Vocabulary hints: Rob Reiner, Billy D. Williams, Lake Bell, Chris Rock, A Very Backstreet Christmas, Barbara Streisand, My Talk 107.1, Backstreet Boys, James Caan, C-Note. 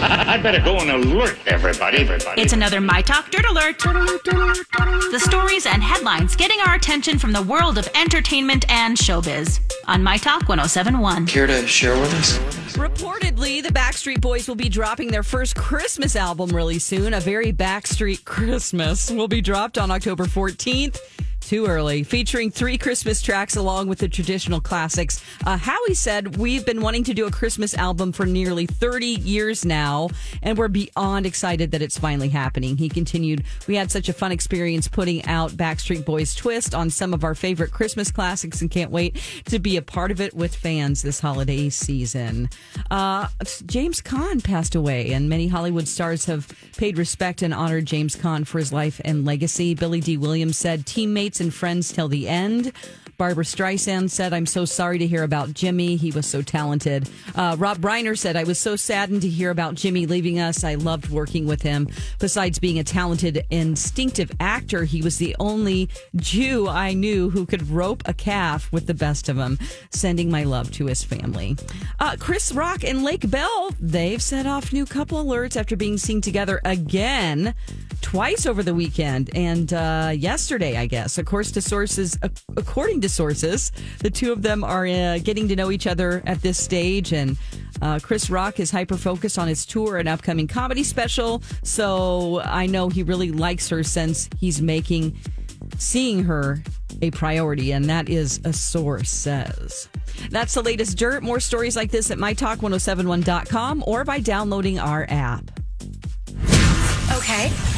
I better go and alert everybody. It's another My Talk Dirt Alert. The stories and headlines getting our attention from the world of entertainment and showbiz. On My Talk 107.1. Care to share with us? Reportedly, the Backstreet Boys will be dropping their first Christmas album really soon. A Very Backstreet Christmas will be dropped on October 14th. Too early. Featuring 3 Christmas tracks along with the traditional classics. Howie said, "We've been wanting to do a Christmas album for nearly 30 years now, and we're beyond excited that it's finally happening." He continued, "We had such a fun experience putting out Backstreet Boys' twist on some of our favorite Christmas classics and can't wait to be a part of it with fans this holiday season." James Caan passed away, and many Hollywood stars have paid respect and honored James Caan for his life and legacy. Billy D. Williams said, "Teammates and friends till the end." Barbara Streisand said, "I'm so sorry to hear about Jimmy. He was so talented." Rob Reiner said, "I was so saddened to hear about Jimmy leaving us. I loved working with him. Besides being a talented, instinctive actor, he was the only Jew I knew who could rope a calf with the best of them. Sending my love to his family." Chris Rock and Lake Bell, they've set off new couple alerts after being seen together again twice over the weekend and yesterday, I guess. According to sources, the two of them are getting to know each other at this stage, and Chris Rock is hyper-focused on his tour and upcoming comedy special, so I know he really likes her since he's making seeing her a priority, and that is a source says. That's the latest dirt. More stories like this at mytalk1071.com or by downloading our app. Okay,